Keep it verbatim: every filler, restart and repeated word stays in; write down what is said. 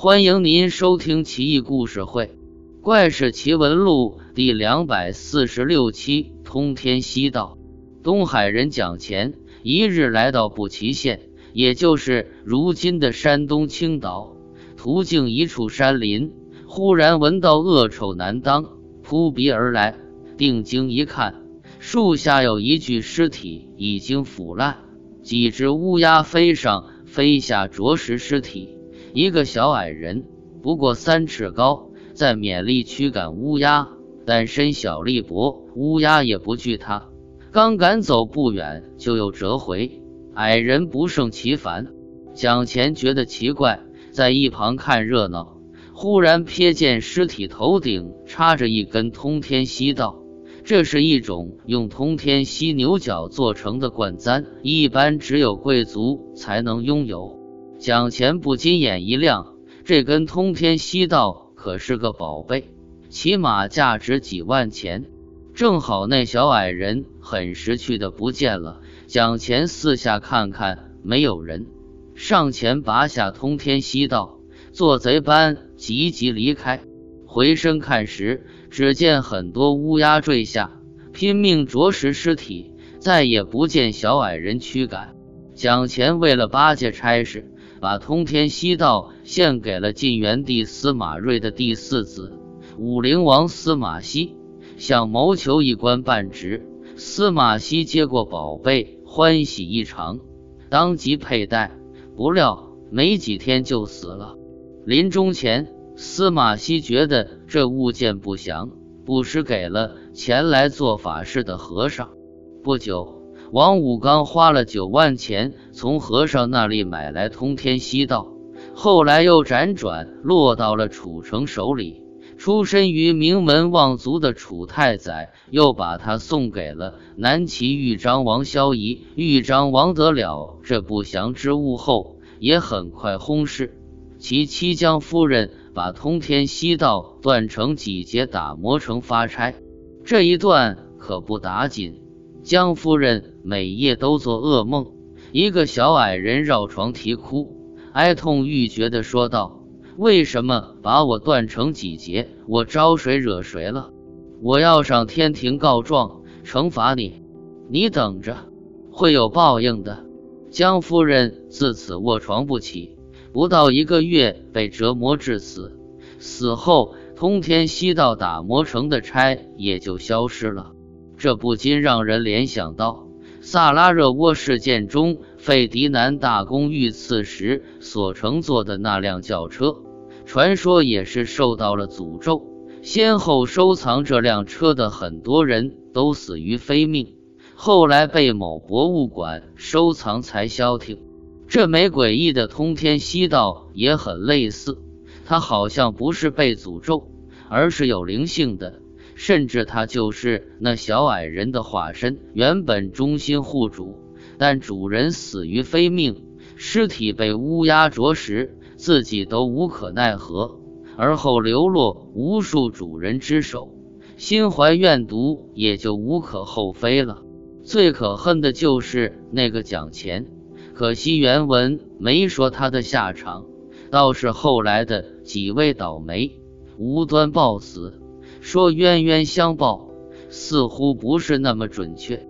欢迎您收听奇异故事会怪事奇闻录第二百四十六期，通天西道。东海人蒋虔一日来到布岐县，也就是如今的山东青岛，途经一处山林，忽然闻到恶臭难当，扑鼻而来，定睛一看，树下有一具尸体已经腐烂，几只乌鸦飞上飞下啄食尸体。一个小矮人，不过三尺高，在勉力驱赶乌鸦，但身小力薄，乌鸦也不惧他，刚赶走不远就又折回，矮人不胜其烦。蒋虔觉得奇怪，在一旁看热闹，忽然瞥见尸体头顶插着一根通天犀道，这是一种用通天犀牛角做成的冠簪，一般只有贵族才能拥有。蒋虔不禁眼一亮，这根通天犀道可是个宝贝，起码价值几万钱。正好那小矮人很识趣的不见了，蒋虔四下看看没有人，上前拔下通天犀道，做贼般急急离开。回身看时，只见很多乌鸦坠下，拼命啄食尸体，再也不见小矮人驱赶。蒋虔为了巴结差事，把通天西道献给了晋元帝司马睿的第四子武陵王司马熙，想谋求一官半职。司马熙接过宝贝，欢喜异常，当即佩戴，不料没几天就死了。临终前，司马熙觉得这物件不祥，布施给了前来做法事的和尚。不久，王武刚花了九万钱从和尚那里买来通天西道，后来又辗转落到了楚成手里。出身于名门望族的楚太宰又把他送给了南齐豫章王萧仪。豫章王得了这不祥之物后，也很快薨逝。其妻江夫人把通天西道断成几节，打磨成发钗。这一段可不打紧，江夫人每夜都做噩梦，一个小矮人绕床啼哭，哀痛欲绝地说道：为什么把我断成几节？我招谁惹谁了？我要上天庭告状，惩罚你，你等着，会有报应的。江夫人自此卧床不起，不到一个月被折磨致死。死后，通天西道打磨成的钗也就消失了。这不禁让人联想到萨拉热窝事件中费迪南大公遇刺时所乘坐的那辆轿车，传说也是受到了诅咒，先后收藏这辆车的很多人都死于非命，后来被某博物馆收藏才消停。这枚诡异的通天西道也很类似，它好像不是被诅咒，而是有灵性的，甚至它就是那小矮人的化身。原本忠心护主，但主人死于非命，尸体被乌鸦啄食，自己都无可奈何，而后流落无数主人之手，心怀怨毒也就无可厚非了。最可恨的就是那个蒋虔，可惜原文没说他的下场，倒是后来的几位倒霉无端暴死，说冤冤相报似乎不是那么准确。